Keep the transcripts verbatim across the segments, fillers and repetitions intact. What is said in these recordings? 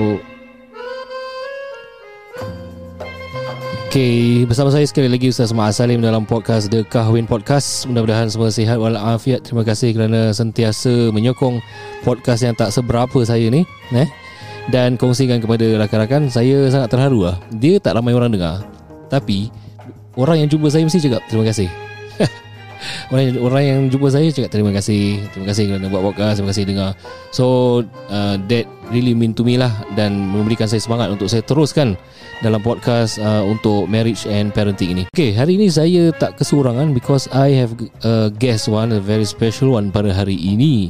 aku. Okay, bersama saya sekali lagi Ustaz Ma'az Salim dalam podcast The Kahwin Podcast. Mudah-mudahan semua sihat walafiat. Terima kasih kerana sentiasa menyokong podcast yang tak seberapa saya ni eh? Dan kongsikan kepada rakan-rakan. Saya sangat terharu lah. Dia tak ramai orang dengar, tapi orang yang jumpa saya mesti cakap terima kasih. Orang, orang yang jumpa saya cakap terima kasih. Terima kasih kerana buat podcast, terima kasih dengar. So uh, that really mean to me lah. Dan memberikan saya semangat untuk saya teruskan dalam podcast uh, untuk marriage and parenting ini. Okay, hari ini saya tak kesurangan because I have a guest one, a very special one pada hari ini.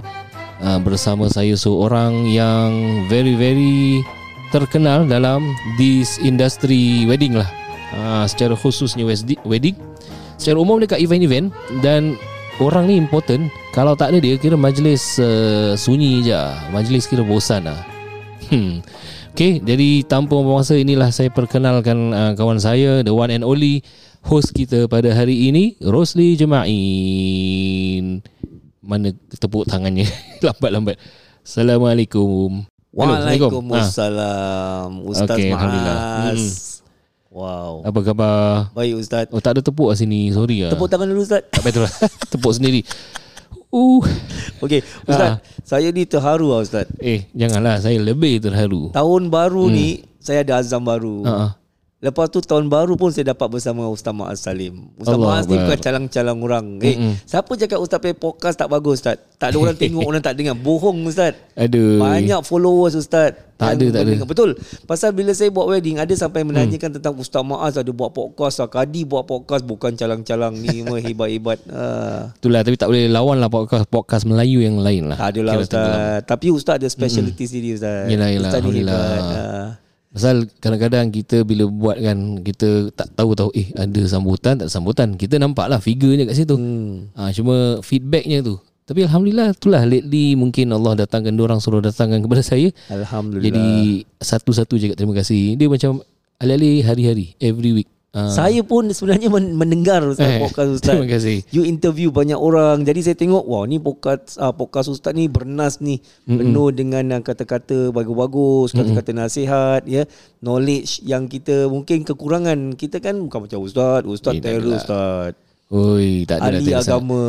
uh, Bersama saya seorang yang very very terkenal dalam this industry wedding lah. uh, Secara khususnya wedding. Secara umum dekat event-event. Dan orang ni important. Kalau tak ada dia, kira majlis uh, sunyi je. Majlis kira bosan lah. Hmm. Okay, jadi tanpa membuang masa, inilah saya perkenalkan uh, kawan saya, the one and only host kita pada hari ini, Rosley Jimaen. Mana tepuk tangannya? Lambat-lambat. Assalamualaikum. Waalaikumsalam. Ustaz okay, Ma'az. Wow. Apa khabar? Baik Ustaz. Oh, tak ada tepuk kat sini. Sorry lah. Tepuk tangan dulu Ustaz. Tak betul lah. Tepuk sendiri. Uh. Okay Ustaz, ha. Saya ni terharu lah Ustaz. Eh, janganlah. Saya lebih terharu. Tahun baru hmm. ni saya ada azam baru. Ha-ha. Lepas tu tahun baru pun saya dapat bersama Ustaz Ma'az Salim. Ustaz Ma'az ni bukan calang-calang orang. Eh, mm-mm. Siapa cakap Ustaz play podcast tak bagus Ustaz? Tak ada orang tengok, orang tak dengar. Bohong Ustaz. Aduh. Banyak followers Ustaz. Tak ada, tak ada. Betul. Pasal bila saya buat wedding, ada sampai menanyakan hmm. tentang Ustaz Ma'az ada buat podcast, Kadi buat podcast, bukan calang-calang ni. Hebat-hebat. uh. Itulah, tapi tak boleh lawan lah podcast, podcast Melayu yang lain lah. Tak adalah Ustaz. Ustaz. Tapi Ustaz ada speciality mm. sendiri Ustaz. Yelah, yelah. Ustaz ni hebat. Uh. Pasal kadang-kadang kita bila buat kan, kita tak tahu-tahu eh ada sambutan tak ada sambutan. Kita nampak lah figurnya kat situ. hmm. ha, Cuma feedbacknya tu. Tapi Alhamdulillah itulah lately mungkin Allah datangkan diorang, suruh datangkan kepada saya. Alhamdulillah. Jadi satu-satu je kat terima kasih. Dia macam alih-alih hari-hari, every week. Uh. Saya pun sebenarnya mendengar Ustaz eh, podcast Ustaz. Terima kasih. You interview banyak orang. Jadi saya tengok, wah ni podcast, uh, podcast Ustaz ni bernas ni. Mm-mm. Penuh dengan kata-kata bagus-bagus, kata-kata Mm-mm. nasihat ya, knowledge yang kita mungkin kekurangan. Kita kan bukan macam Ustaz, Ustaz eh, teror Ustaz. Oi, tak ada ahli agama.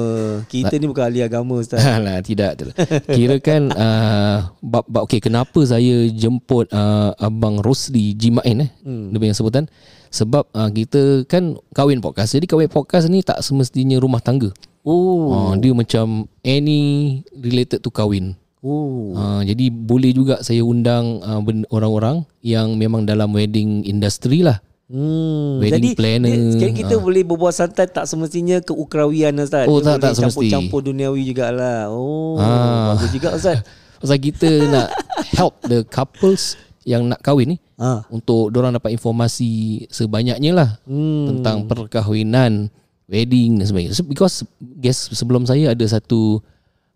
Kita tak, ni bukan ahli agama Ustaz. Alah, tidak itulah. Kirakan uh, bab bab okey, kenapa saya jemput uh, abang Rosley Jimaen eh hmm. dia punya sebutan. Sebab uh, kita kan kahwin podcast. Jadi kahwin podcast ni tak semestinya rumah tangga. Oh, uh, dia macam any related to kahwin. Oh. Uh, jadi boleh juga saya undang uh, orang-orang yang memang dalam wedding industry lah. Hmm. Wedding jadi, planner. Jadi kita ha. boleh berbual santai, tak semestinya keukrawian Ustaz. Oh, tak, tak semestinya campur-campur duniawi jugalah. Oh, ha. bagus juga Ustaz. Pasal kita nak help the couples yang nak kahwin ni ha. untuk diorang dapat informasi sebanyaknya lah hmm. tentang perkahwinan, wedding dan sebagainya. Because guess sebelum saya ada satu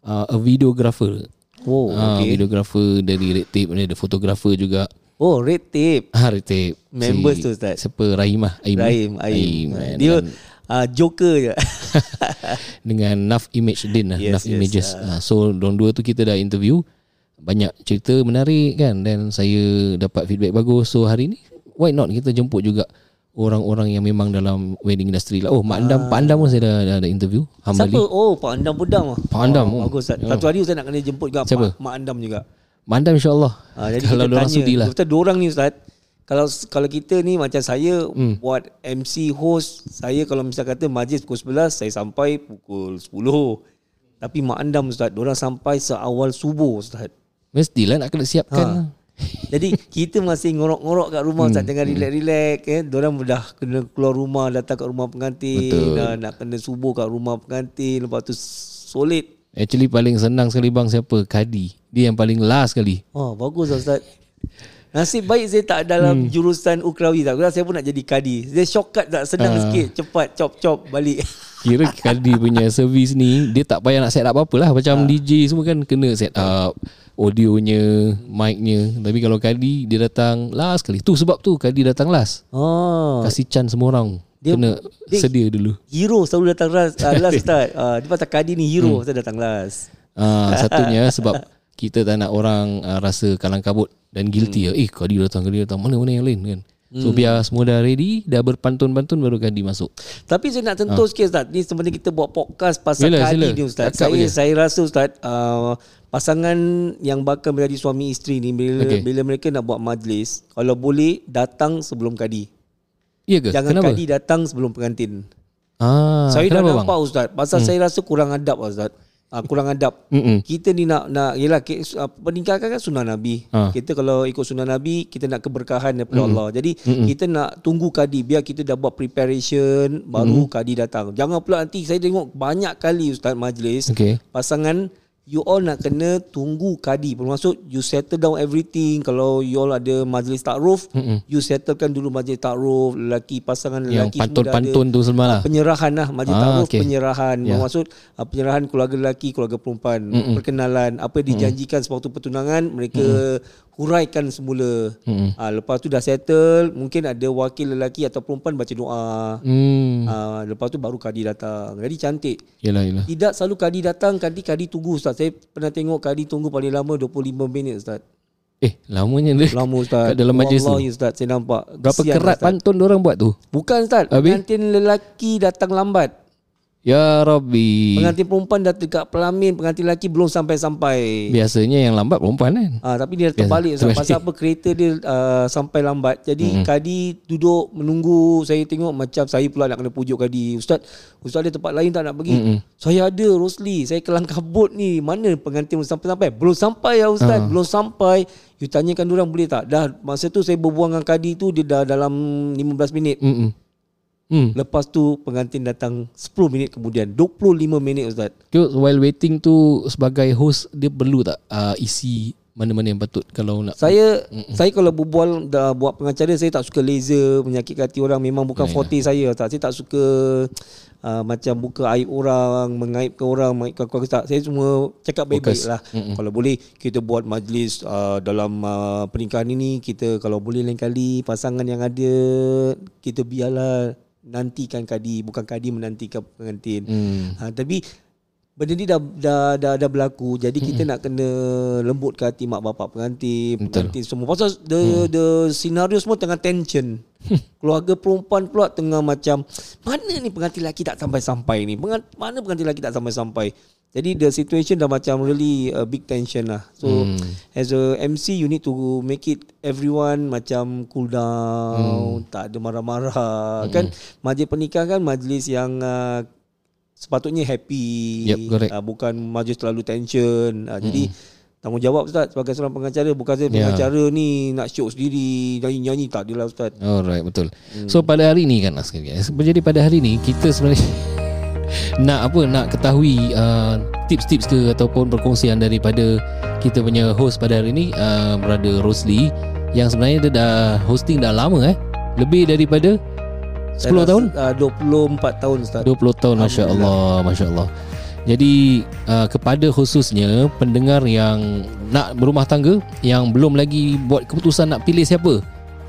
uh, a videographer. Oh, uh, okay. Videographer dari Red Tape, ada photographer juga. Oh, Red Tape. Ah, Red Tape. Members si, tu Ustaz. Siapa? Rahimah. Aim. Rahim. Aim. Aim. Dia uh, joker je. Dengan Naf Image Din lah. Yes, Naf yes, Images. Uh. So, diorang dua tu kita dah interview. Banyak cerita menarik kan. Dan saya dapat feedback bagus. So, hari ni, why not kita jemput juga orang-orang yang memang dalam wedding industry lah. Oh, Mak Andam, ah. Pak Andam pun saya dah, dah, dah interview. Hambali. Siapa? Oh, Pak Andam Budang. Pak Andam. Oh, oh. Bagus Ustaz. Satu hari Ustaz nak kena jemput juga. Siapa? Mak, Mak Andam juga. Mandam insyaAllah. ha, Jadi kalau kita tanya betul diorang ni Ustaz. Kalau kalau kita ni macam saya hmm. buat M C host. Saya kalau misalkan kata majlis pukul sebelas, saya sampai pukul sepuluh. Tapi Mandam Ustaz, diorang sampai seawal subuh Ustaz. Mestilah nak kena siapkan. ha. Jadi kita masih ngorok-ngorok kat rumah Ustaz. hmm. Jangan relax-relax eh. Diorang dah kena keluar rumah, datang kat rumah pengantin. Betul. Nak kena subuh kat rumah pengantin. Lepas tu solid. Actually paling senang sekali bang siapa? Kadi. Dia yang paling last sekali. Oh, bagus Ustaz. Nasib baik saya tak dalam hmm. jurusan ukrawi tak. Saya pun nak jadi kadi. Saya shortcut tak, senang uh. sikit. Cepat chop-chop balik. Kira kadi punya servis ni dia tak payah nak set up apa-apa lah. Macam uh. D J semua kan kena set up audionya, mic-nya. Tapi kalau kadi dia datang last sekali. Tu sebab tu kadi datang last. Oh. Kasih chance semua orang. Dia, kena dia, sedia dulu. Hero selalu datang last, uh, last Ustaz. Uh, dia pasal kadi ni hero hmm. saya datang last. Uh, satunya sebab kita tak nak orang uh, rasa kalang kabut dan guilty. hmm. Eh kau dia datang, kau dia datang, mana-mana yang lain kan. hmm. So biar semua dah ready, dah berpantun-pantun, baru kan dimasuk. Tapi saya nak tentu ha. sikit Ustaz, ni sebenarnya kita buat podcast pasal Yalah, kali sila. ni Ustaz. Saya, saya rasa Ustaz, uh, pasangan yang bakal menjadi suami isteri ni, bila, okay. bila mereka nak buat majlis, kalau boleh datang sebelum kadi. Ya ke? Jangan kenapa? Kadi datang sebelum pengantin. Ah, saya dah nampak bang? Ustaz, pasal hmm. saya rasa kurang adab Ustaz. Uh, kurang adab. Mm-mm. Kita ni nak nak yalah pernikahan kan sunnah Nabi. Ha. Kita kalau ikut sunnah Nabi, kita nak keberkahan daripada Mm-mm. Allah. Jadi Mm-mm. kita nak tunggu kadi, biar kita dah buat preparation baru Mm-mm. kadi datang. Jangan pula nanti saya tengok banyak kali Ustaz majlis okay. pasangan, you all nak kena tunggu kadi. Bermaksud you settle down everything. Kalau you all ada majlis takruf, Mm-mm. you settlekan dulu majlis takruf, lelaki pasangan lelaki yang pantun-pantun tu semalah. Penyerahan lah majlis ah, takruf okay. penyerahan. Yeah. Bermaksud penyerahan keluarga lelaki, keluarga perempuan, Mm-mm. perkenalan, apa yang dijanjikan Mm-mm. sewaktu pertunangan, mereka Mm-mm. huraikan semula. Mm-mm. Ah, lepas tu dah settle, mungkin ada wakil lelaki atau perempuan baca doa. Mm. Ah, lepas tu baru kadi datang. Jadi cantik. Yalah, yalah. Tidak selalu kadi datang, kadi kadi tunggu Ustaz. Saya pernah tengok kadi tunggu paling lama dua puluh lima minit Ustaz. Eh, lamanya dia. Lama Ustaz. Kat dalam majlis tu. Ustaz, saya nampak. Berapa Sian, kerat Ustaz. Pantun diorang buat tu? Bukan Ustaz. Habis? Pengantin lelaki datang lambat. Ya Rabbi. Pengantin perempuan dah dekat pelamin, pengantin lelaki belum sampai-sampai. Biasanya yang lambat perempuan kan. Ah, tapi dia terbalik Ustaz. Pasal apa? Kereta dia uh, sampai lambat. Jadi mm-hmm. kadi duduk menunggu. Saya tengok macam saya pula nak kena pujuk kadi. Ustaz, Ustaz ada tempat lain tak nak pergi? Mm-hmm. Saya ada Rosli, saya kelang kabut ni. Mana pengantin belum sampai-sampai? Belum sampai ya Ustaz, uh-huh. belum sampai. You tanyakan diorang boleh tak? Dah masa tu saya berbual dengan kadi tu, dia dah dalam lima belas minit. Mm-hmm. Hmm. Lepas tu pengantin datang sepuluh minit kemudian, dua puluh lima minit Ustaz. So, while waiting tu sebagai host dia perlu tak uh, isi mana-mana yang patut kalau nak. Saya Mm-mm. saya kalau berbual dah buat pengacara, saya tak suka laser menyakitkan hati orang, memang bukan nah, forte nah. saya. Tak saya tak suka uh, macam buka aib orang, mengaibkan orang, mengaibkan keluarga. Saya semua cakap baik-baik lah. Mm-mm. Kalau boleh kita buat majlis uh, dalam uh, pernikahan ini, kita kalau boleh lain kali pasangan yang ada kita biarlah nantikan kadi, bukan kadi menantikan pengantin. hmm. ha, Tapi benda ni dah, dah, dah, dah berlaku. Jadi hmm. kita nak kena lembut ke hati mak bapak pengantin, pengantin semua. Pasal the, hmm. the scenario semua tengah tension. Keluarga perempuan pula tengah macam, mana ni pengantin lelaki tak sampai-sampai ni, Pengan, mana pengantin lelaki tak sampai-sampai. Jadi the situation dah macam really a big tension lah. So hmm. as a M C, you need to make it everyone macam cool down, hmm. tak ada marah-marah. Hmm. Kan majlis pernikahan kan majlis yang uh, sepatutnya happy, yep, uh, bukan majlis terlalu tension. Uh, hmm. Jadi tanggungjawab Ustaz sebagai seorang pengacara, bukan saya pengacara yeah. ni nak syok sendiri, nyanyi-nyanyi tak adalah Ustaz. Alright, betul. Hmm. So pada hari ni kan, jadi pada hari ni kita sebenarnya nak apa nak ketahui uh, tips-tips ke ataupun perkongsian daripada kita punya host pada hari ini, uh, Brother Rosley, yang sebenarnya dia dah hosting dah lama eh lebih daripada sepuluh tahun, uh, dua puluh empat tahun Ustaz. dua puluh tahun masya-Allah, masya-Allah. Jadi uh, kepada khususnya pendengar yang nak berumah tangga, yang belum lagi buat keputusan nak pilih siapa,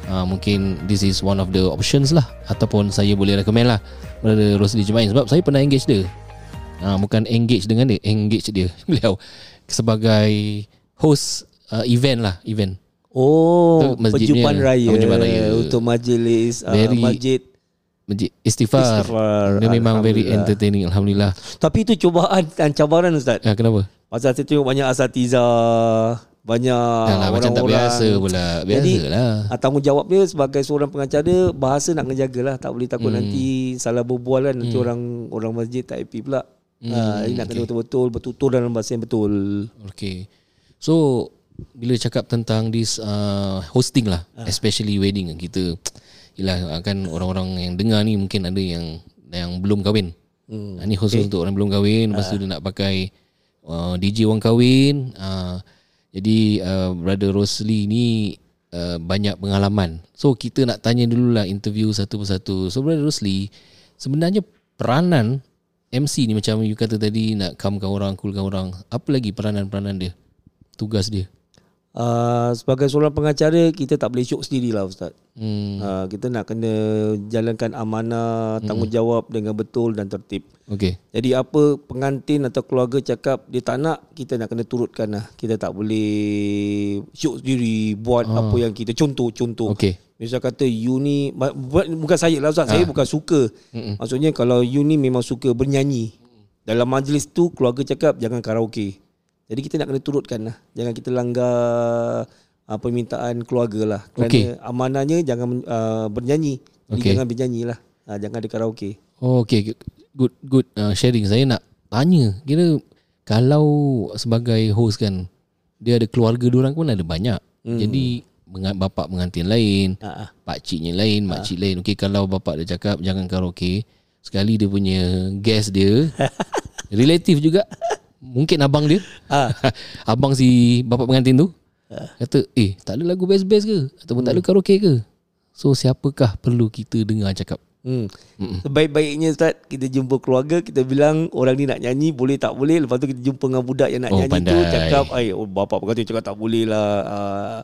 Uh, mungkin this is one of the options lah, ataupun saya boleh recommend lah Brother Rosley Jimaen, sebab saya pernah engage dia, uh, bukan engage dengan dia, engage dia beliau sebagai host uh, event lah, event oh perjumpaan raya, perjumpaan raya untuk majlis uh, masjid masjid istighfar, istighfar. Dia memang very entertaining, alhamdulillah. Tapi itu cubaan dan cabaran Ustaz. Ya, kenapa? Pasal saya tengok banyak asatizah, banyak Yalah, orang-orang macam tak biasa pula. Biasalah. Jadi tanggungjawab dia sebagai seorang pengacara, bahasa nak menjagalah, tak boleh takut hmm. nanti salah berbual kan, hmm. nanti orang orang masjid tak happy pula. hmm. ha, Nak kena okay. betul-betul bertutur dalam bahasa yang betul. Okay. So bila cakap tentang this uh, hosting lah, ha. especially wedding, kita ialah kan orang-orang yang dengar ni mungkin ada yang yang belum kahwin. hmm. Ini khusus okay. untuk orang belum kahwin. Lepas ha. tu dia nak pakai uh, D J orang kahwin. uh, Jadi uh, Brother Rosley ni uh, banyak pengalaman. So kita nak tanya dululah, interview satu persatu. So Brother Rosley, sebenarnya peranan M C ni macam you kata tadi, nak calmkan orang, coolkan orang, apa lagi peranan-peranan dia, tugas dia? Uh, sebagai seorang pengacara, kita tak boleh syok sendirilah Ustaz. hmm. uh, Kita nak kena jalankan amanah, hmm. tanggungjawab dengan betul dan tertib. okay. Jadi apa pengantin atau keluarga cakap dia tak nak, kita nak kena turutkan lah. Kita tak boleh syok sendiri buat oh. apa yang kita contoh-contoh. okay. Misal kata you ni, bukan saya lah Ustaz, ha. saya bukan suka. Mm-mm. Maksudnya kalau you ni memang suka bernyanyi, dalam majlis tu keluarga cakap jangan karaoke. Jadi kita nak kena turutkan lah. Jangan kita langgar uh, permintaan keluarga lah. Kerana okay. amanahnya jangan uh, bernyanyi. Jadi okay. jangan bernyanyi lah. Uh, jangan ada karaoke. Oh, okay. Good good uh, sharing. Saya nak tanya, kira kalau sebagai host kan, dia ada keluarga diorang pun ada banyak. Hmm. Jadi bapak pengantin lain, uh-huh. pakciknya lain, uh-huh. makcik lain. Okay, kalau bapak dia cakap jangan karaoke, sekali dia punya guest dia, relatif juga. Mungkin abang dia ha. Abang si bapa pengantin tu ha. kata eh tak ada lagu best-best ke, ataupun hmm. tak ada karaoke ke. So siapakah perlu kita dengar cakap? hmm. Sebaik-baiknya Ustaz, kita jumpa keluarga, kita bilang orang ni nak nyanyi boleh tak boleh. Lepas tu kita jumpa dengan budak yang nak oh, nyanyi pandai. tu Cakap ay, oh, bapa pengantin cakap tak boleh lah. uh,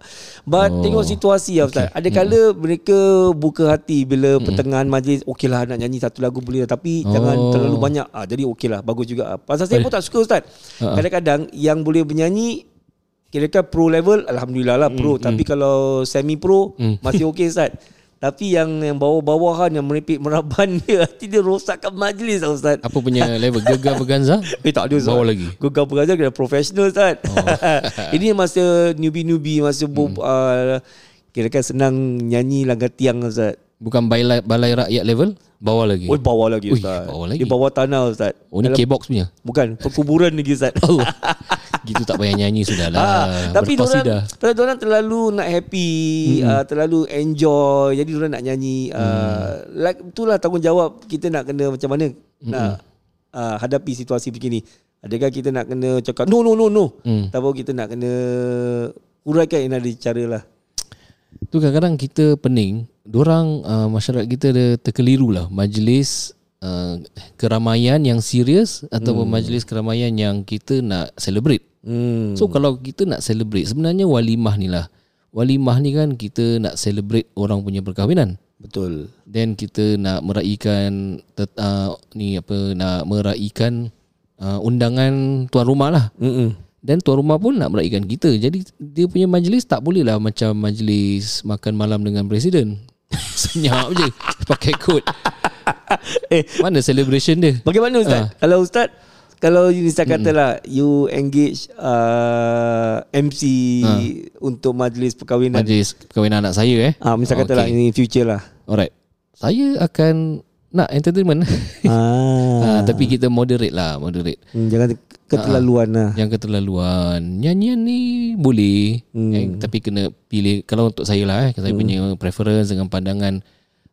But oh. tengok situasi lah Ustaz. okay. Ada kala hmm. mereka buka hati bila hmm. pertengahan majlis. Okey lah nak nyanyi satu lagu boleh lah, tapi oh. jangan terlalu banyak. ah, Jadi okey lah, bagus juga. Pasal saya pun tak suka Ustaz, uh-huh. kadang-kadang yang boleh bernyanyi kira-kira pro level, alhamdulillah lah pro. mm, Tapi mm. kalau semi pro mm. masih okey Ustaz. Tapi yang yang bawah-bawahan, yang meripik meraban dia, hati dia rosakkan majlis lah Ustaz. Apa punya level? Gegar Berganza? Eh tak ada Ustaz. Bawah lagi Gegar Berganza kena profesional Ustaz. oh. Ini masa newbie-newbie, masa mm. bob, uh, kira-kira senang nyanyi langgar tiang Ustaz. Bukan balai, balai rakyat level? Bawah lagi. Oh bawah lagi Ustaz. Ui, bawah lagi. Dia bawah tanah Ustaz. Oh ni dalam K-box punya? Bukan, perkuburan lagi Ustaz. Oh. Gitu tak payah nyanyi sudahlah. Ha, tapi diorang, diorang terlalu nak happy, hmm. uh, terlalu enjoy. Jadi diorang nak nyanyi. Uh, hmm. like, itulah tanggungjawab kita nak kena macam mana hmm. nak uh, hadapi situasi begini. Adakah kita nak kena cakap no no no no. Hmm. Atau kita nak kena uraikan yang ada cara lah. Tu kadang-kadang kita pening. Diorang uh, masyarakat kita ada terkeliru lah. Majlis uh, keramaian yang serius ataupun hmm. majlis keramaian yang kita nak celebrate. hmm. So kalau kita nak celebrate, sebenarnya walimah ni lah, walimah ni kan kita nak celebrate orang punya perkahwinan. Betul. Then kita nak meraikan uh, ni apa, nak meraikan uh, undangan tuan rumah lah. Hmm. Dan tuan rumah pun nak meraihkan kita. Jadi dia punya majlis tak boleh lah macam majlis makan malam dengan presiden. Senyap je pakai kod. Eh, mana celebration dia? Bagaimana Ustaz? Ha. Kalau Ustaz, kalau Ustaz katalah mm. you engage uh, M C ha. untuk majlis perkahwinan, majlis perkahwinan anak saya eh. Ah, ha, Ustaz katalah okay. ini future lah. Alright. Saya akan nak entertainment. Ah. ha, Tapi kita moderate lah, moderate. Hmm, jangan keterlaluan ha, lah. Jangan keterlaluan. Nyanyian ni boleh, hmm. eh, tapi kena pilih. Kalau untuk saya lah, eh, saya hmm. punya preference dengan pandangan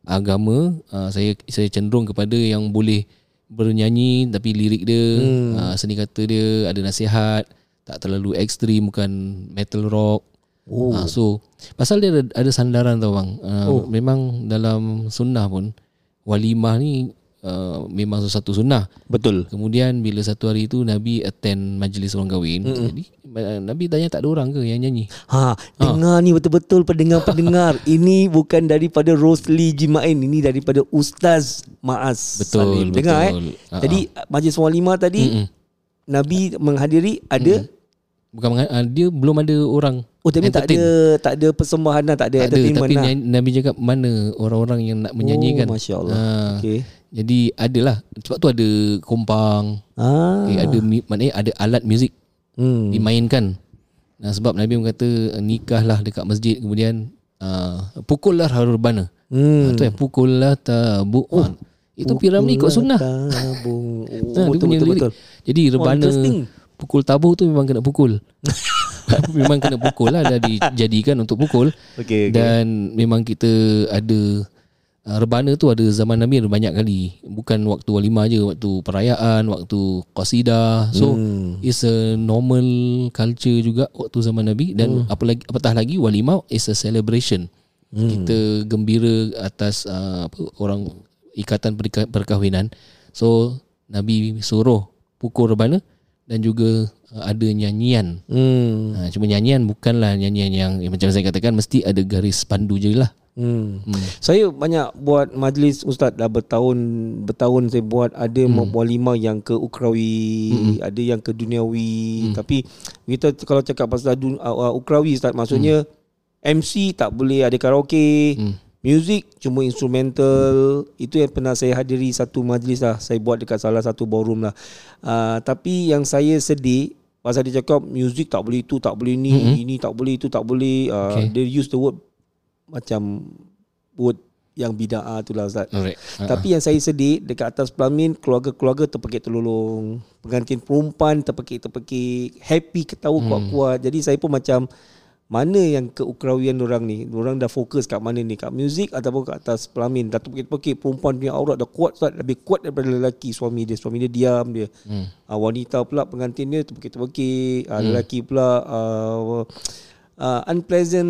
agama, uh, saya saya cenderung kepada yang boleh bernyanyi tapi lirik dia, hmm. uh, seni kata dia ada nasihat, tak terlalu ekstrim, bukan metal rock. Oh. Uh, so pasal dia ada, ada sandaran tau bang. Uh, oh. Memang dalam sunnah pun, walimah ni uh, memang satu sunnah. Betul. Kemudian bila satu hari tu Nabi attend majlis orang kahwin, mm-hmm. jadi Nabi tanya tak ada orang ke yang nyanyi? Ha, ha. Dengar ni betul-betul pendengar-pendengar. Ini bukan daripada Rosley Jimaen, ini daripada Ustaz Ma'az Salim. Betul, dengar, betul. Eh? Ha, ha. Jadi majlis walimah tadi mm-mm. Nabi menghadiri ada mm-mm. bukan, dia belum ada orang. Oh tapi tak ada, tak ada persembahan lah, tak ada tak entertainment ada, tapi lah. Tapi Nabi cakap mana orang-orang yang nak menyanyikan. Oh Masya Allah. ha, okay. Jadi adalah, sebab tu ada kompang, ah. okay, ada, maknanya ada alat muzik hmm. dimainkan. Nah, sebab Nabi kata nikahlah dekat masjid, kemudian uh, pukullah harurbana. hmm. Itu yang pukullah tabu. oh. Itu Piramli ikut sunnah. oh, nah, betul, betul, betul. Jadi rebana, oh, pukul tabuh tu memang kena pukul. Memang kena pukul lah, dah dijadikan untuk pukul. okay, okay. Dan memang kita ada uh, rebana tu ada zaman Nabi ada banyak kali. Bukan waktu walimah je, waktu perayaan, waktu qasidah. So hmm. it's a normal culture juga waktu zaman Nabi. Dan hmm. apalagi, apatah lagi walimah is a celebration. hmm. Kita gembira atas uh, apa, orang ikatan perkahwinan. So Nabi suruh pukul rebana dan juga uh, ada nyanyian. Hmm. Ha, cuma nyanyian bukanlah nyanyian yang eh, macam saya katakan mesti ada garis pandu je lah. Hmm. Hmm. Saya banyak buat majlis ustaz dah bertahun bertahun saya buat, ada hmm. mualimah yang ke ukrawi, hmm. ada yang ke duniawi, hmm. tapi kita kalau cakap pasal dun, uh, ukrawi ustaz maksudnya hmm. M C tak boleh ada karaoke, hmm. music cuma instrumental. hmm. Itu yang pernah saya hadiri satu majlis lah, saya buat dekat salah satu ballroom lah. Uh, tapi yang saya sedih pasal dia cakap music tak boleh itu, tak boleh ni, hmm. ini tak boleh, itu tak boleh. Uh, okay. They use the word macam word yang bida'ah tu lah ustaz. Alright. Uh-huh. Tapi yang saya sedih dekat atas pelamin, keluarga-keluarga terpekik terlolong, pengantin perempuan terpekik-terpekik, happy ketawa hmm. kuat-kuat. Jadi saya pun macam, mana yang keukrawian orang ni, orang dah fokus kat mana ni, kat muzik ataupun kat atas pelamin? Dah terpekik-terpekik, perempuan punya aurat dah kuat ustaz, lebih kuat daripada lelaki. Suami dia Suami dia diam dia. hmm. uh, Wanita pula pengantin dia terpekik-terpekik, uh, hmm. lelaki pula uh, Uh, unpleasant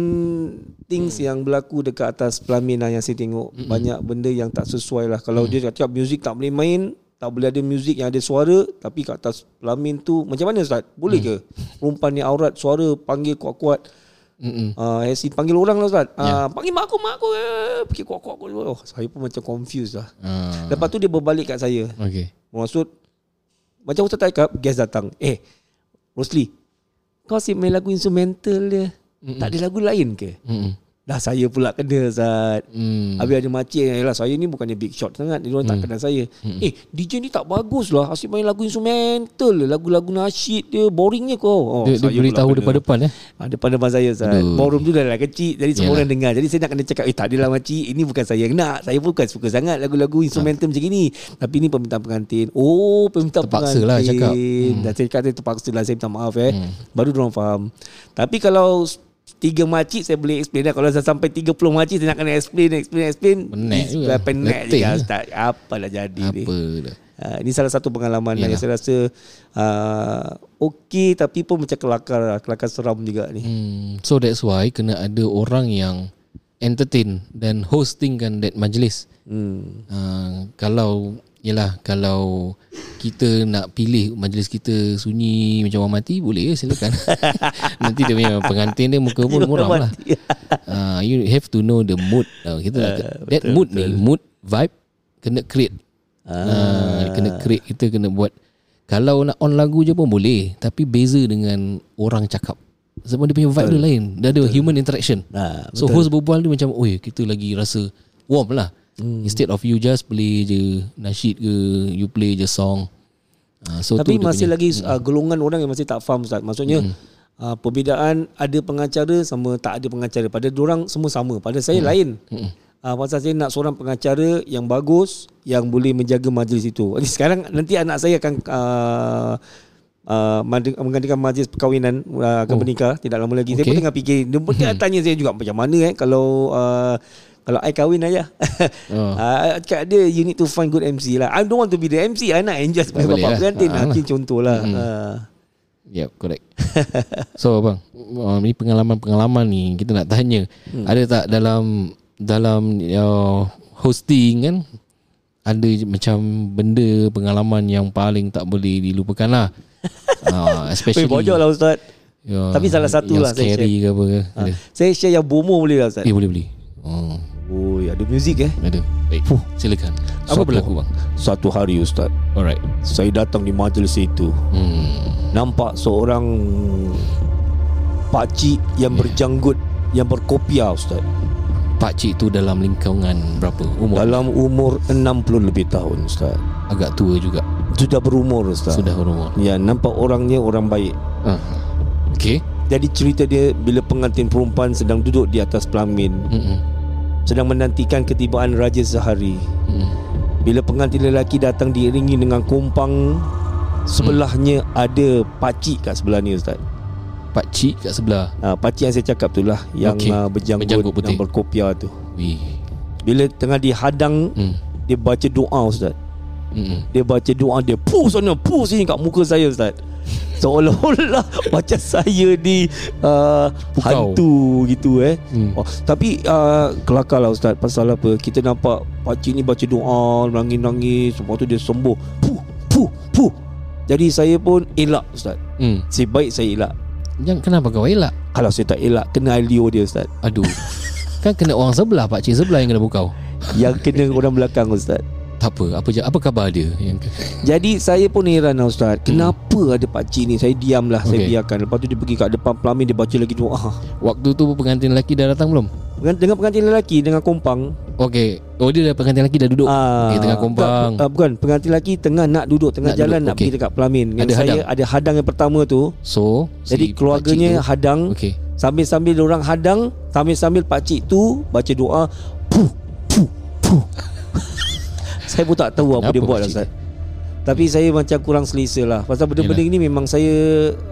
things hmm. yang berlaku dekat atas pelamin lah yang saya tengok. hmm. Banyak benda yang tak sesuai lah. Kalau hmm. dia cakap music tak boleh main, tak boleh ada music yang ada suara, tapi kat atas pelamin tu macam mana ustaz? Boleh hmm. ke? Perempuan ni aurat, suara, panggil kuat-kuat. Hmm. Uh, Yasin panggil orang lah ustaz. yeah. uh, Panggil mak aku, mak aku eh, pergi kuat-kuat. Oh, saya pun macam confused lah. uh. Lepas tu dia berbalik kat saya. okay. Maksud macam ustaz tak cakap, guest datang, eh Rosley, kau asyik main lagu instrumental dia. Mm-mm. Tak ada lagu lain ke? Mm-mm. Dah saya pula kena Zat. mm. Habis ada makcik, yalah, saya ni bukannya big shot sangat, dia orang mm. tak kenal saya. Mm-mm. Eh, D J ni tak bagus lah, asyik main lagu instrumental, lagu-lagu nasyid dia, boringnya kau. Oh, dia, dia beritahu depan-depan eh? Depan-depan saya Zat. Ballroom tu dah lah kecil, jadi semua yeah. orang dengar. Jadi saya nak kena cakap, eh tak adalah makcik, ini bukan saya yang nak, saya bukan suka sangat lagu-lagu instrumental ah. macam ini. Tapi ni permintaan pengantin. Oh, permintaan terpaksa pengantin, terpaksalah cakap. mm. Dan saya kata terpaksalah, saya minta maaf eh. mm. Baru diorang faham. Tapi kalau tiga makcik saya boleh explain dah. Kalau dah sampai tiga puluh makcik saya nak kena explain explain explain penat juga, penat juga ustaz. Apalah jadi apa ni dah. Uh, ini salah satu pengalaman yang saya rasa uh, okey, tapi pun macam kelakar kelakar seram juga ni. hmm. So that's why kena ada orang yang entertain dan hostingkan that majlis. hmm. uh, Kalau Yelah kalau kita nak pilih majlis kita sunyi macam orang mati, boleh ya, silakan. Nanti dia punya pengantin dia muka pun muram lah. uh, You have to know the mood. uh, kita uh, nak, betul, That mood betul. ni mood, vibe kena create. ah. uh, Kena create, kita kena buat. Kalau nak on lagu je pun boleh, tapi beza dengan orang cakap, sebab dia punya vibe betul. dia lain. Dia ada betul. human interaction. ah, So host berbual dia macam, oi kita lagi rasa warm lah. Hmm. Instead of you just play je nasyid ke, you play je song. uh, so Tapi masih lagi uh, golongan orang yang masih tak faham ustaz. Maksudnya hmm. uh, perbezaan ada pengacara sama tak ada pengacara. Pada diorang semua sama, pada saya hmm. lain. hmm. uh, Pasal saya nak seorang pengacara yang bagus, yang boleh menjaga majlis itu. Sekarang nanti anak saya akan uh, Uh, menggantikan majlis perkahwinan, uh, akan oh. bernikah tidak lama lagi. okay. Saya pun tengah fikir. Dia pun hmm. tanya saya juga, macam mana eh kalau uh, kalau I kahwin ayah. oh. uh, Cakap dia, you need to find good M C lah. I don't want to be the M C, I nak enjoy sebagai bapak pengantin. Mungkin contoh lah. hmm. uh. Yep, correct. So abang, um, ini pengalaman-pengalaman ni kita nak tanya. hmm. Ada tak dalam Dalam uh, hosting kan, ada macam benda pengalaman yang paling tak boleh dilupakan lah? Ah, especially bojok lah ustaz. Ya, tapi salah satu lah saya share. Ke apa ke? Ha, saya share yang bomo boleh lah ustaz. Eh boleh boleh. Oh. Oi, ada muzik eh? Ada. Baik. Fuh, silakan. Apa berlaku bang? Satu hari ustaz. Alright. Saya datang di majlis itu. Hmm. Nampak seorang pakcik yang yeah. berjanggut, yang berkopiah ustaz. Pakcik tu dalam lingkungan berapa umur? Dalam umur enam puluh lebih tahun ustaz. Agak tua juga. Sudah berumur ustaz. Sudah berumur. Ya, nampak orangnya orang baik. uh, Okey. Jadi cerita dia, bila pengantin perempuan sedang duduk di atas pelamin, mm-hmm. sedang menantikan ketibaan Raja Sehari. mm. Bila pengantin lelaki datang diiringi dengan kompang, sebelahnya mm. ada pakcik kat sebelahnya ustaz. Pakcik kat sebelah. ha, Pakcik yang saya cakap tu lah, yang okay. uh, berjanggut, berjanggut yang berkopiah tu. Wee. Bila tengah dihadang, mm. dia baca doa ustaz. mm. Dia baca doa dia, puh sana, puh sini kat muka saya ustaz. Seolah-olah macam saya di uh, hantu gitu eh. mm. oh, Tapi uh, kelakar lah ustaz. Pasal apa? Kita nampak pakcik ni baca doa, nangis-nangis, lepas tu dia sembuh, puh puh puh. Jadi saya pun elak, Ustaz. Hmm. Sebaik baik saya elak. Yang kenapa kau elak? Kalau saya tak elak, kena alio dia, Ustaz. Aduh. Kan kena orang sebelah, pak cik sebelah yang kena bukau. Yang kena orang belakang, Ustaz. Tak apa, apa apa khabar dia? Yang... Jadi saya pun heran, Ustaz. Kenapa hmm. ada pakcik ni? Saya diamlah, okay. saya biarkan. Lepas tu dia pergi kat depan pelamin, dia baca lagi doa. Waktu tu pengantin lelaki dah datang belum? Dengan pengantin lelaki, dengan kompang. Okey. Oh, dia dah pengantin lelaki dah duduk. Aa, dia tengah kompang. Tak, uh, bukan, pengantin lelaki tengah nak duduk, tengah nak jalan duduk. Nak okay. pergi dekat pelamin. Yang ada saya hadang. Ada hadang yang pertama tu. So, jadi si keluarganya hadang. Okay. Sambil-sambil orang hadang, sambil-sambil pakcik tu baca doa. Puh, puh, puh. Saya pun tak tahu apa, apa dia buat, Ustaz. Tapi saya macam kurang selesa lah. Pasal benda-benda gini memang saya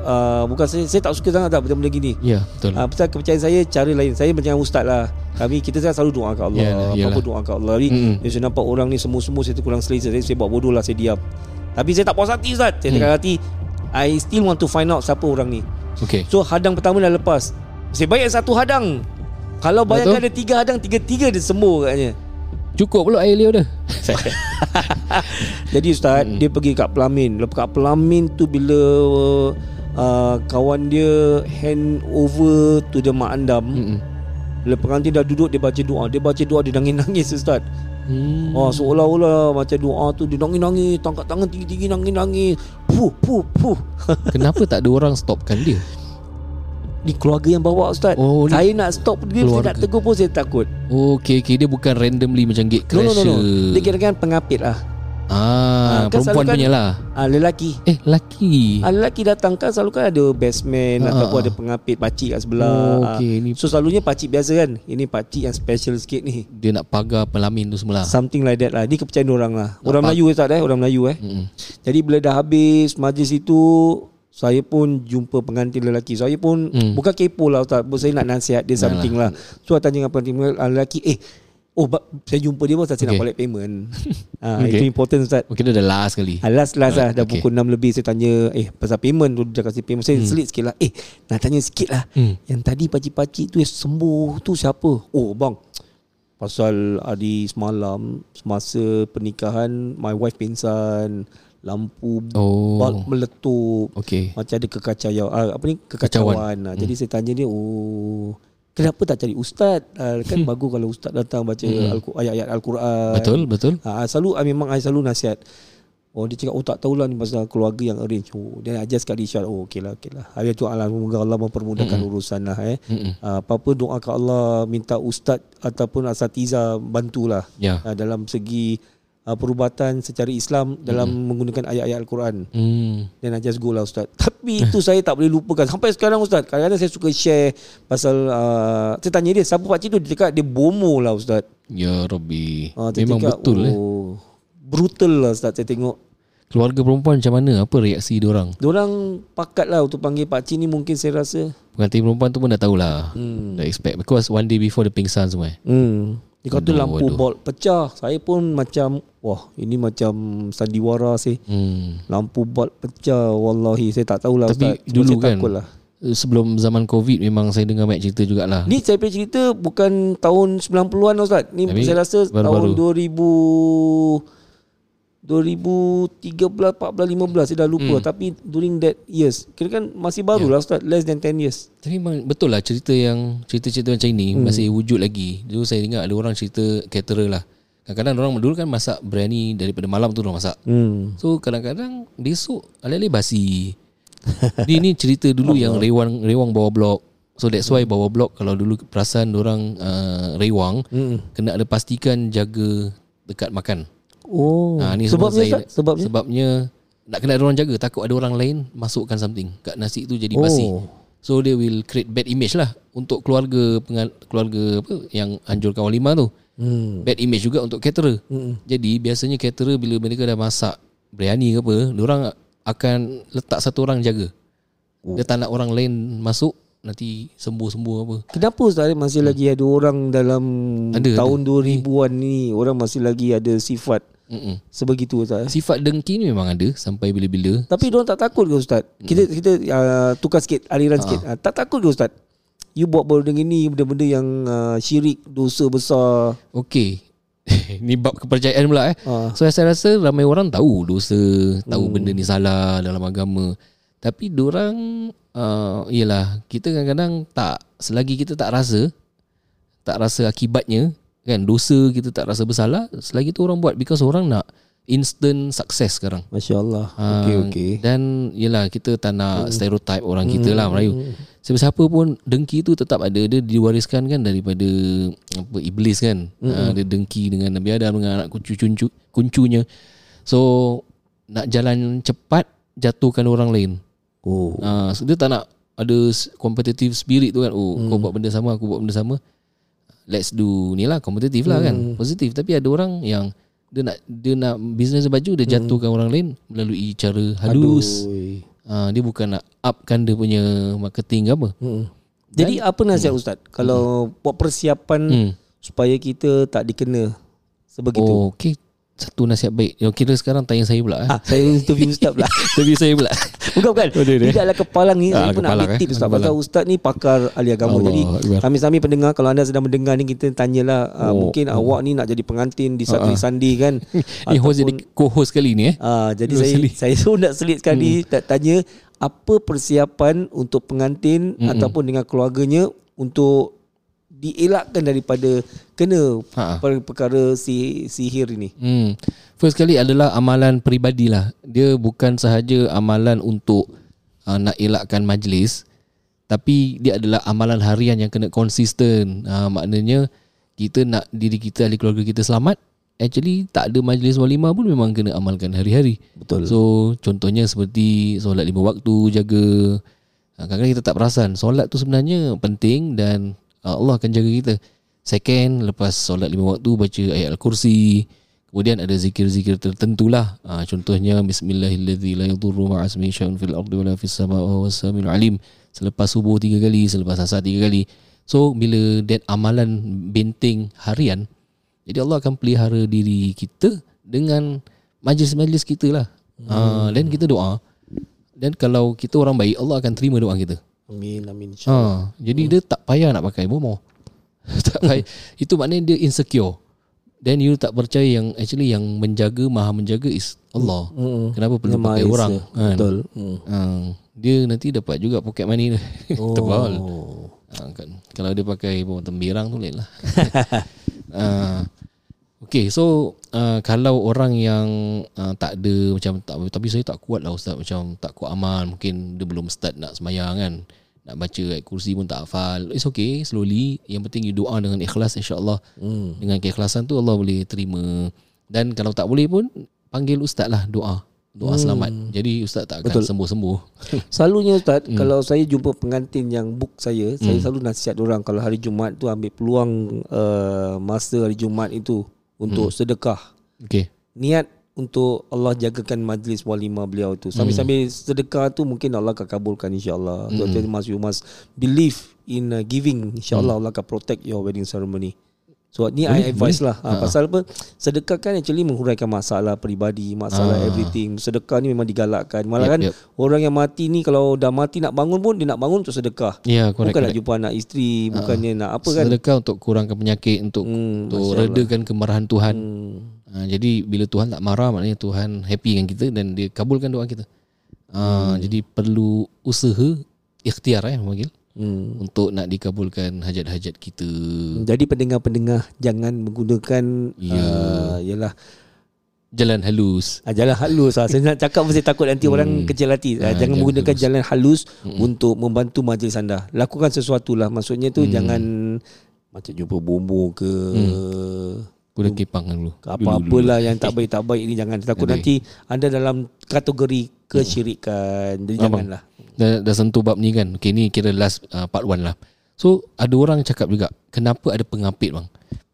uh, bukan saya, saya tak suka sangat tak benda-benda gini. Ya, betul. uh, Pasal kepercayaan saya cara lain. Saya macam Ustaz lah. Kami, kita selalu doa kat Allah. Yalah, yalah. Apa-apa doa kat Allah. Jadi mm-hmm. saya nampak orang ni semua-semua saya kurang selesa. Saya, saya buat bodoh lah, saya diam. Tapi saya tak puas hati, Ustaz. Saya dekat mm. hati I still want to find out siapa orang ni. Okay. So hadang pertama dah lepas. Saya bayar satu hadang. Kalau bayangkan ada tiga hadang, tiga-tiga dia sembuh katanya. Cukup pula air liur dia. Jadi Ustaz, hmm. dia pergi kat pelamin. Lepas kat pelamin tu, bila uh, kawan dia hand over to the mak andam, hmm. bila pengantin dah duduk, dia baca doa. Dia baca doa, dia nangis-nangis, Ustaz. hmm. ah, Seolah-olah baca doa tu, dia nangis-nangis, tangkap tangan tinggi-tinggi, nangis-nangis. Puh, puh, puh. Kenapa tak ada orang stopkan dia? Ni keluarga yang bawa, Ustaz. Oh, saya nak stop dia, saya nak tegur pun saya takut. Oh, okay, okay. Dia bukan randomly macam gate crasher. No, no, no. Dia kira-kira pengapit lah. Ah, ha, kan perempuan kan, punya lah. Ah, lelaki. Eh, lelaki. Ah, lelaki datang kan selalu kan ada basement, ha, ataupun ha, ada pengapit pakcik kat sebelah. Oh, okay. Ni so selalunya pakcik biasa kan. Ini pakcik yang special sikit ni. Dia nak pagar pelamin tu semula. Something like that lah. Ni kepercayaan orang lah. Orang nak Melayu, Ustaz, eh. Orang Melayu eh. Mm-mm. Jadi bila dah habis majlis itu, saya pun jumpa pengantin lelaki. Saya pun hmm. bukan kepo lah, Ustaz. Saya nak nasihat dia something Yalah. lah. So tanya dengan pengantin lelaki, eh, oh, saya jumpa dia pun, Ustaz, saya okay. nak collect payment. ha, okay. Itu important, Ustaz. Mungkin okay, dah last kali. Ha, last last lah. Dah okay. pukul enam lebih. Saya tanya, eh, pasal payment tu, dia kasih payment. Saya hmm. selit sikit lah. Eh, nak tanya sikit lah. Hmm. Yang tadi pakcik-pakcik tu yang sembuh tu siapa? Oh, bang, pasal hari semalam, semasa pernikahan, my wife pingsan. Lampu oh. bulb meletup, okay. macam ada kekacauan, ah, apa ni kekacauan. Kacauan. Jadi hmm. saya tanya dia, oh, kenapa tak cari ustaz? Ah, kan hmm. bagus kalau ustaz datang baca hmm. ayat-ayat Al-Quran. Betul, betul. Ah, selalu ah, memang saya selalu nasihat. Oh, dia cakap, oh, tak tahulah ni pasal keluarga yang arrange. Oh, dia adjust kat Isyak. Oh, okeylah, okeylah. Habis tu Allah, moga Allah mempermudahkan mm-hmm. urusan lah, eh. Mm-hmm. Uh, apa-apa doa kat Allah, minta ustaz ataupun asatiza bantulah. Yeah. Uh, dalam segi perubatan secara Islam dalam hmm. menggunakan ayat-ayat Al-Quran. hmm. Dan I just go lah, Ustaz. Tapi itu saya tak boleh lupakan sampai sekarang, Ustaz. Kadang-kadang saya suka share pasal uh, saya tanya dia, siapa pakcik tu? Dia cakap dia bomo lah, Ustaz. Ya Rabbi, uh, memang cakap, betul oh, eh. brutal lah, Ustaz. Saya tengok keluarga perempuan macam mana, apa reaksi diorang. Diorang pakat lah untuk panggil pakcik ni. Mungkin saya rasa pengantin perempuan tu pun dah tahulah, hmm. dah expect, because one day before dia pingsan semua. Hmm. Dia kata aduh, lampu aduh. bolt pecah. Saya pun macam, wah, ini macam sandiwara sih. hmm. Lampu bolt pecah. Wallahi saya tak tahulah, Ustaz. Tapi dulu kan lah, sebelum zaman Covid, memang saya dengar banyak cerita jugalah. Ni saya punya cerita bukan tahun sembilan puluhan, Ustaz. Ni tapi saya rasa baru-baru. tahun dua ribu dua ribu tiga belas, empat belas, lima belas saya dah lupa. hmm. Tapi during that years, kira kan masih baru ya. lah, Ustaz. Less than ten years. Tapi betul lah cerita yang, cerita-cerita macam ni hmm. masih wujud lagi. Dulu saya ingat ada orang cerita caterer lah. Kadang-kadang orang dulu kan masak biryani daripada malam tu orang masak. hmm. So kadang-kadang besok alih-alih basi. Dia ni cerita dulu yang rewang, rewang bawah blok. So that's why bawah blok kalau dulu perasan orang uh, rewang, hmm. kena ada pastikan jaga dekat makan. Oh, ha, ni sebabnya, saya, sebabnya sebabnya nak kena ada orang jaga, takut ada orang lain masukkan something kat nasi tu jadi basi. Oh. So they will create bad image lah untuk keluarga pengal, keluarga apa yang anjurkan walimah tu. Hmm. Bad image juga untuk caterer. Hmm. Jadi biasanya caterer bila mereka dah masak biryani ke apa, diorang akan letak satu orang jaga. Oh. Dia tak nak orang lain masuk nanti sembuh-sembuh apa. Kenapa, Ustaz, masih hmm. lagi ada orang dalam ada, tahun ada. dua ribuan ni, orang masih lagi ada sifat Mm-mm. sebegitu, Ustaz? Sifat dengki ni memang ada sampai bila-bila. Tapi diorang tak takut ke, Ustaz? Mm. Kita kita uh, tukar sikit aliran ha. sikit. Uh, tak takut ke, Ustaz? You buat benda ni, benda-benda yang uh, syirik, dosa besar. Okey. Ni bab kepercayaan pula eh. Ha. So saya rasa ramai orang tahu dosa, tahu hmm. benda ni salah dalam agama. Tapi diorang uh, yelah, kita kadang-kadang tak, selagi kita tak rasa, tak rasa akibatnya kan, dosa kita tak rasa bersalah, selagi tu orang buat because orang nak instant success sekarang. Masya-Allah. Uh, okey okey. Dan yelah, kita tak nak hmm. stereotype orang kita hmm. lah Melayu. Siapa-siapa pun dengki tu tetap ada, dia diwariskan kan daripada apa, iblis kan. Hmm. Uh, dia dengki dengan Nabi Adam, dengan anak cucu-cucu kuncunya. So nak jalan cepat, jatuhkan orang lain. Oh. Uh, so dia tak nak ada competitive spirit tu kan. Oh, hmm. kau buat benda sama, aku buat benda sama. Let's do ni lah, kompetitif lah hmm. kan, positif. Tapi ada orang yang dia nak, dia nak bisnes baju, dia jatuhkan hmm. orang lain melalui cara halus. Ha, dia bukan nak upkan dia punya marketing ke apa. hmm. Jadi dan, apa nasihat hmm. Ustaz kalau hmm. buat persiapan hmm. supaya kita tak dikena sebegitu? Oh, okay. Satu nasihat baik. Yang kira sekarang tanya saya pula. Ha, eh. Saya interview Ustaz pula. Interview saya pula. Bukan, bukan. Tidaklah kepalang ni. Ha, saya pun nak ambil tip eh. Ustaz. Pasal Ustaz ni pakar ahli agama. Allah. Jadi kami-kami pendengar, kalau anda sedang mendengar ni, kita tanyalah. Oh. Uh, mungkin oh. awak ni nak jadi pengantin di Satri uh-huh. Sandi kan. Ni host, jadi co-host kali ni eh. Uh, jadi saya, saya pun nak selit sekali hmm. tanya apa persiapan untuk pengantin hmm. ataupun dengan keluarganya untuk dielakkan daripada kena ha. perkara si, sihir ini. Hmm. First kali adalah amalan peribadilah. Dia bukan sahaja amalan untuk uh, nak elakkan majlis, tapi dia adalah amalan harian yang kena konsisten. Uh, maknanya kita nak diri kita, ahli keluarga kita selamat, actually tak ada majlis walimah pun memang kena amalkan hari-hari. Betul. So contohnya seperti solat lima waktu, jaga. Uh, kadang-kadang kita tak perasan solat tu sebenarnya penting dan Allah akan jaga kita. Second, lepas solat lima waktu, baca ayat Al-Kursi. Kemudian ada zikir-zikir tertentulah. Ha, contohnya Bismillahilladzi la yadurru ma'asmi sya'un fil ardi wa la fis sama' wa huwas samiul alim. Selepas subuh tiga kali, selepas asar tiga kali. So bila that amalan benteng harian, jadi Allah akan pelihara diri kita dengan majlis-majlis kita lah. Ha, dan kita doa. Dan kalau kita orang baik, Allah akan terima doa kita. Amin, amin, insyaAllah. Ha, jadi hmm. dia tak payah nak pakai bomoh. Tak payah. Itu maknanya dia insecure. Then you tak percaya yang actually yang menjaga, maha menjaga is Allah. Hmm. Kenapa perlu Nama pakai Isa. Orang? Betul. Ha. Hmm. Ha. Dia nanti dapat juga pocket money dia. Oh. Tebal. Ha, kan. Kalau dia pakai bomoh tembirang tu lain lah. Ha. Okay, so uh, kalau orang yang uh, tak ada macam tak, tapi saya tak kuat lah Ustaz, macam tak kuat amal, mungkin dia belum start nak semayang kan, nak baca ayat kursi pun tak hafal, it's okay, slowly. Yang penting you doa dengan ikhlas, insyaAllah. hmm. Dengan keikhlasan tu Allah boleh terima. Dan kalau tak boleh pun panggil Ustaz lah, doa doa hmm. selamat. Jadi Ustaz tak akan Betul. sembuh-sembuh. Selalunya Ustaz, hmm. kalau saya jumpa pengantin yang book saya, hmm. saya selalu nasihat orang kalau hari Jumaat tu ambil peluang uh, masa hari Jumaat itu untuk hmm. sedekah. Okay. Niat untuk Allah jagakan majlis walimah beliau tu. Sambil-sambil sedekah tu mungkin Allah akan kabulkan, insyaAllah. So, hmm. must, you must believe in uh, giving. InsyaAllah hmm. Allah akan protect your wedding ceremony. So ni boleh, I advice boleh. lah ha, ha. Pasal apa, sedekah kan actually menghuraikan masalah peribadi, masalah ha. everything. Sedekah ni memang digalakkan. Malah yep, kan yep. orang yang mati ni, kalau dah mati nak bangun pun dia nak bangun untuk sedekah. yeah, correct, Bukan correct. Nak jumpa anak isteri, ha. bukannya nak apa kan. Sedekah untuk kurangkan penyakit, Untuk, hmm, untuk redakan kemarahan Tuhan. hmm. ha, Jadi bila Tuhan tak marah, maknanya Tuhan happy dengan kita dan dia kabulkan doa kita. ha, hmm. Jadi perlu usaha, ikhtiar eh panggil. Hmm. Untuk nak dikabulkan hajat-hajat kita. Jadi pendengar-pendengar jangan menggunakan yeah. uh, yalah, jalan halus. Ah, jalan halus. ah. Saya nak cakap mesti takut nanti hmm. orang kecil hati. Ah, jangan menggunakan halus. jalan halus hmm. untuk membantu majlis anda. Lakukan sesuatulah. Maksudnya tu hmm. jangan macam jumpa bombo ke hmm. kuda kepang dulu. Apa-apalah yang tak baik-tak baik ni jangan takut, nanti anda dalam kategori kesyirikan. Jadi janganlah. Dah, dah sentuh bab ni kan. Okay, ni kira last uh, part one lah. So ada orang cakap juga, kenapa ada pengapit bang?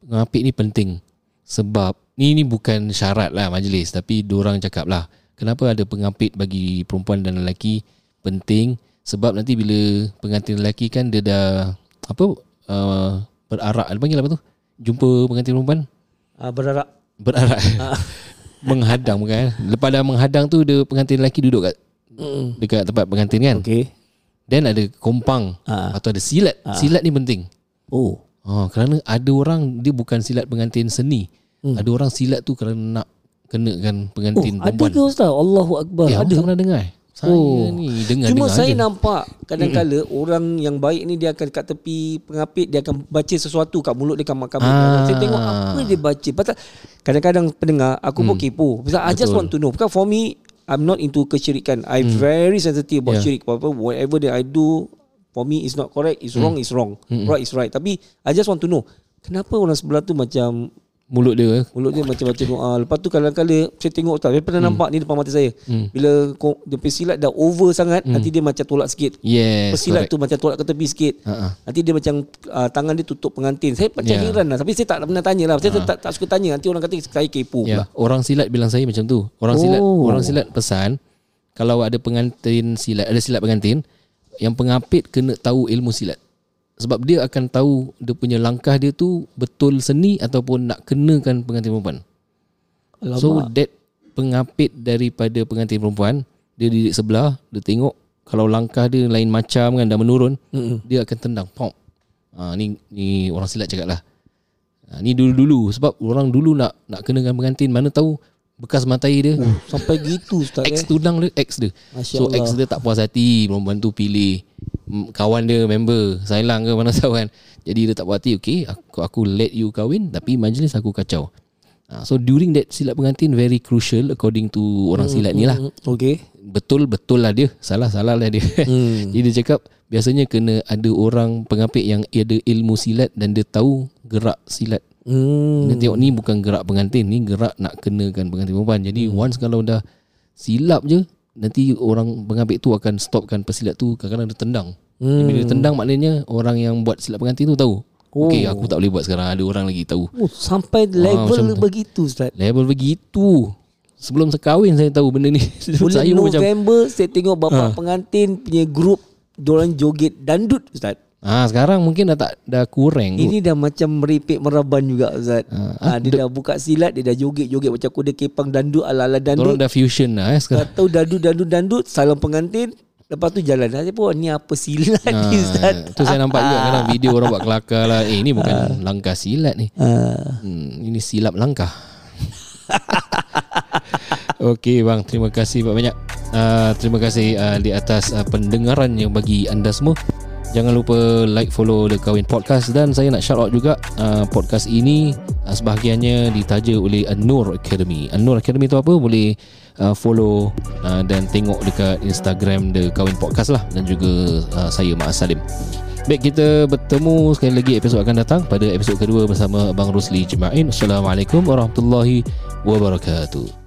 Pengapit ni penting. Sebab ni ni bukan syarat lah majlis, tapi diorang cakap lah, kenapa ada pengapit bagi perempuan dan lelaki penting? Sebab nanti bila pengantin lelaki kan dia dah apa uh, berarak, dia panggil apa tu? Jumpa pengantin perempuan Uh, berarak berarak uh. menghadang bukan? Lepas dah menghadang tu, dia pengantin lelaki duduk kat mm. dekat tempat pengantin kan. Okay. Then ada kompang uh. atau ada silat. Uh. Silat ni penting. Oh. Ha, kerana ada orang dia bukan silat pengantin seni. hmm. Ada orang silat tu kerana nak kenakan pengantin oh, perempuan. Ada ke Ustaz? Allahu Akbar. Eh, ada. Aku tak pernah dengar. Saya oh. ni dengar-dengar. Cuma dengar saya je. nampak kadang-kadang mm-hmm. orang yang baik ni dia akan kat tepi pengapit, dia akan baca sesuatu kat mulut dia, kat makam ah. Saya tengok apa dia baca. Pasal kadang-kadang pendengar aku mm. pun kepo. Pasal I just want to know. Because for me I'm not into kesyirikan. I mm. very sensitive about yeah. syirik. Whatever that I do, for me it's not correct. It's mm. wrong, it's wrong. Mm-mm. Right, it's right. Tapi I just want to know, kenapa orang sebelah tu macam mulut dia mulut dia macam-macam doa. Lepas tu kadang-kadang saya tengok tak, saya pernah hmm. nampak ni depan mata saya. Hmm. Bila dia pesilat dah over sangat, hmm. nanti dia macam tolak sikit. Yes, pesilat correct. Tu macam tolak ke tepi sikit. Uh-huh. Nanti dia macam uh, tangan dia tutup pengantin. Saya macam yeah. heran lah. Tapi saya tak pernah tanya lah. Saya uh-huh. tak, tak suka tanya. Nanti orang kata saya kepo yeah. lah. Orang silat bilang saya macam tu. Orang oh. silat orang silat pesan, kalau ada pengantin silat, ada silat pengantin, yang pengapit kena tahu ilmu silat. Sebab dia akan tahu dia punya langkah dia tu betul seni ataupun nak kenakan pengantin perempuan. Alamak. So that pengapit daripada pengantin perempuan, dia duduk sebelah, dia tengok. Kalau langkah dia lain macam kan, dah menurun, mm-hmm. dia akan tendang. Pop. Ha, ni, ni orang silat cakap lah. Ha, ni dulu-dulu. Sebab orang dulu nak nak kenakan pengantin, mana tahu bekas matai dia. Uh, sampai gitu Ustaz. Ex tunang dia, ex dia. Masya so Allah. Ex dia tak puas hati, perempuan tu pilih kawan dia, member Sailang ke mana tahu kan. Jadi dia tak puas hati. Okay, aku, aku let you kahwin, tapi majlis aku kacau. uh, So during that, silat pengantin very crucial according to orang silat ni lah. Okay, betul-betul lah dia, salah-salah lah dia. hmm. Jadi dia cakap biasanya kena ada orang pengapit yang ada ilmu silat dan dia tahu gerak silat. hmm. Dia tengok ni bukan gerak pengantin, ni gerak nak kenakan pengantin perempuan. Jadi hmm. once kalau dah silap je, nanti orang pengapit tu akan stopkan pesilat tu. Kadang-kadang dia tendang. hmm. Bila dia tendang, maknanya orang yang buat silat pengantin tu tahu, oh. okay, aku tak boleh buat sekarang, ada orang lagi tahu. oh, Sampai level ha, begitu Ustaz. Level begitu. Sebelum saya kahwin saya tahu benda ni. Bulan saya November macam, saya tengok bapak ha. pengantin punya grup, diorang joget dandut Ustaz. Ah ha, sekarang mungkin dah tak, dah kurang. Ini kot. Dah macam meripik meraban juga Ustaz. Ha, ha, dia d- dah buka silat, dia dah joget-joget macam kuda kepang dandut, ala-ala dandut. Orang dah fusion lah eh, sekarang. Atau dandut-dandut-dandut, salam pengantin, lepas tu jalan. Saya pun ni apa silat ha, ni Ustaz. Tu saya nampak juga kadang video orang buat kelakar lah. Eh ni bukan ha. langkah silat ni. Ha. Hmm, ini silap langkah. Okey bang, terima kasih banyak. Uh, terima kasih uh, di atas uh, pendengarannya bagi anda semua. Jangan lupa like, follow The Kahwin Podcast. Dan saya nak shout out juga uh, podcast ini uh, sebahagiannya ditaja oleh An-Nur Academy. An-Nur Academy tu apa? Boleh uh, follow uh, dan tengok dekat Instagram The Kahwin Podcast lah. Dan juga uh, saya Ma'az Salim. Baik, kita bertemu sekali lagi episod akan datang pada episod kedua bersama Abang Rosley Jimaen. Assalamualaikum warahmatullahi wabarakatuh.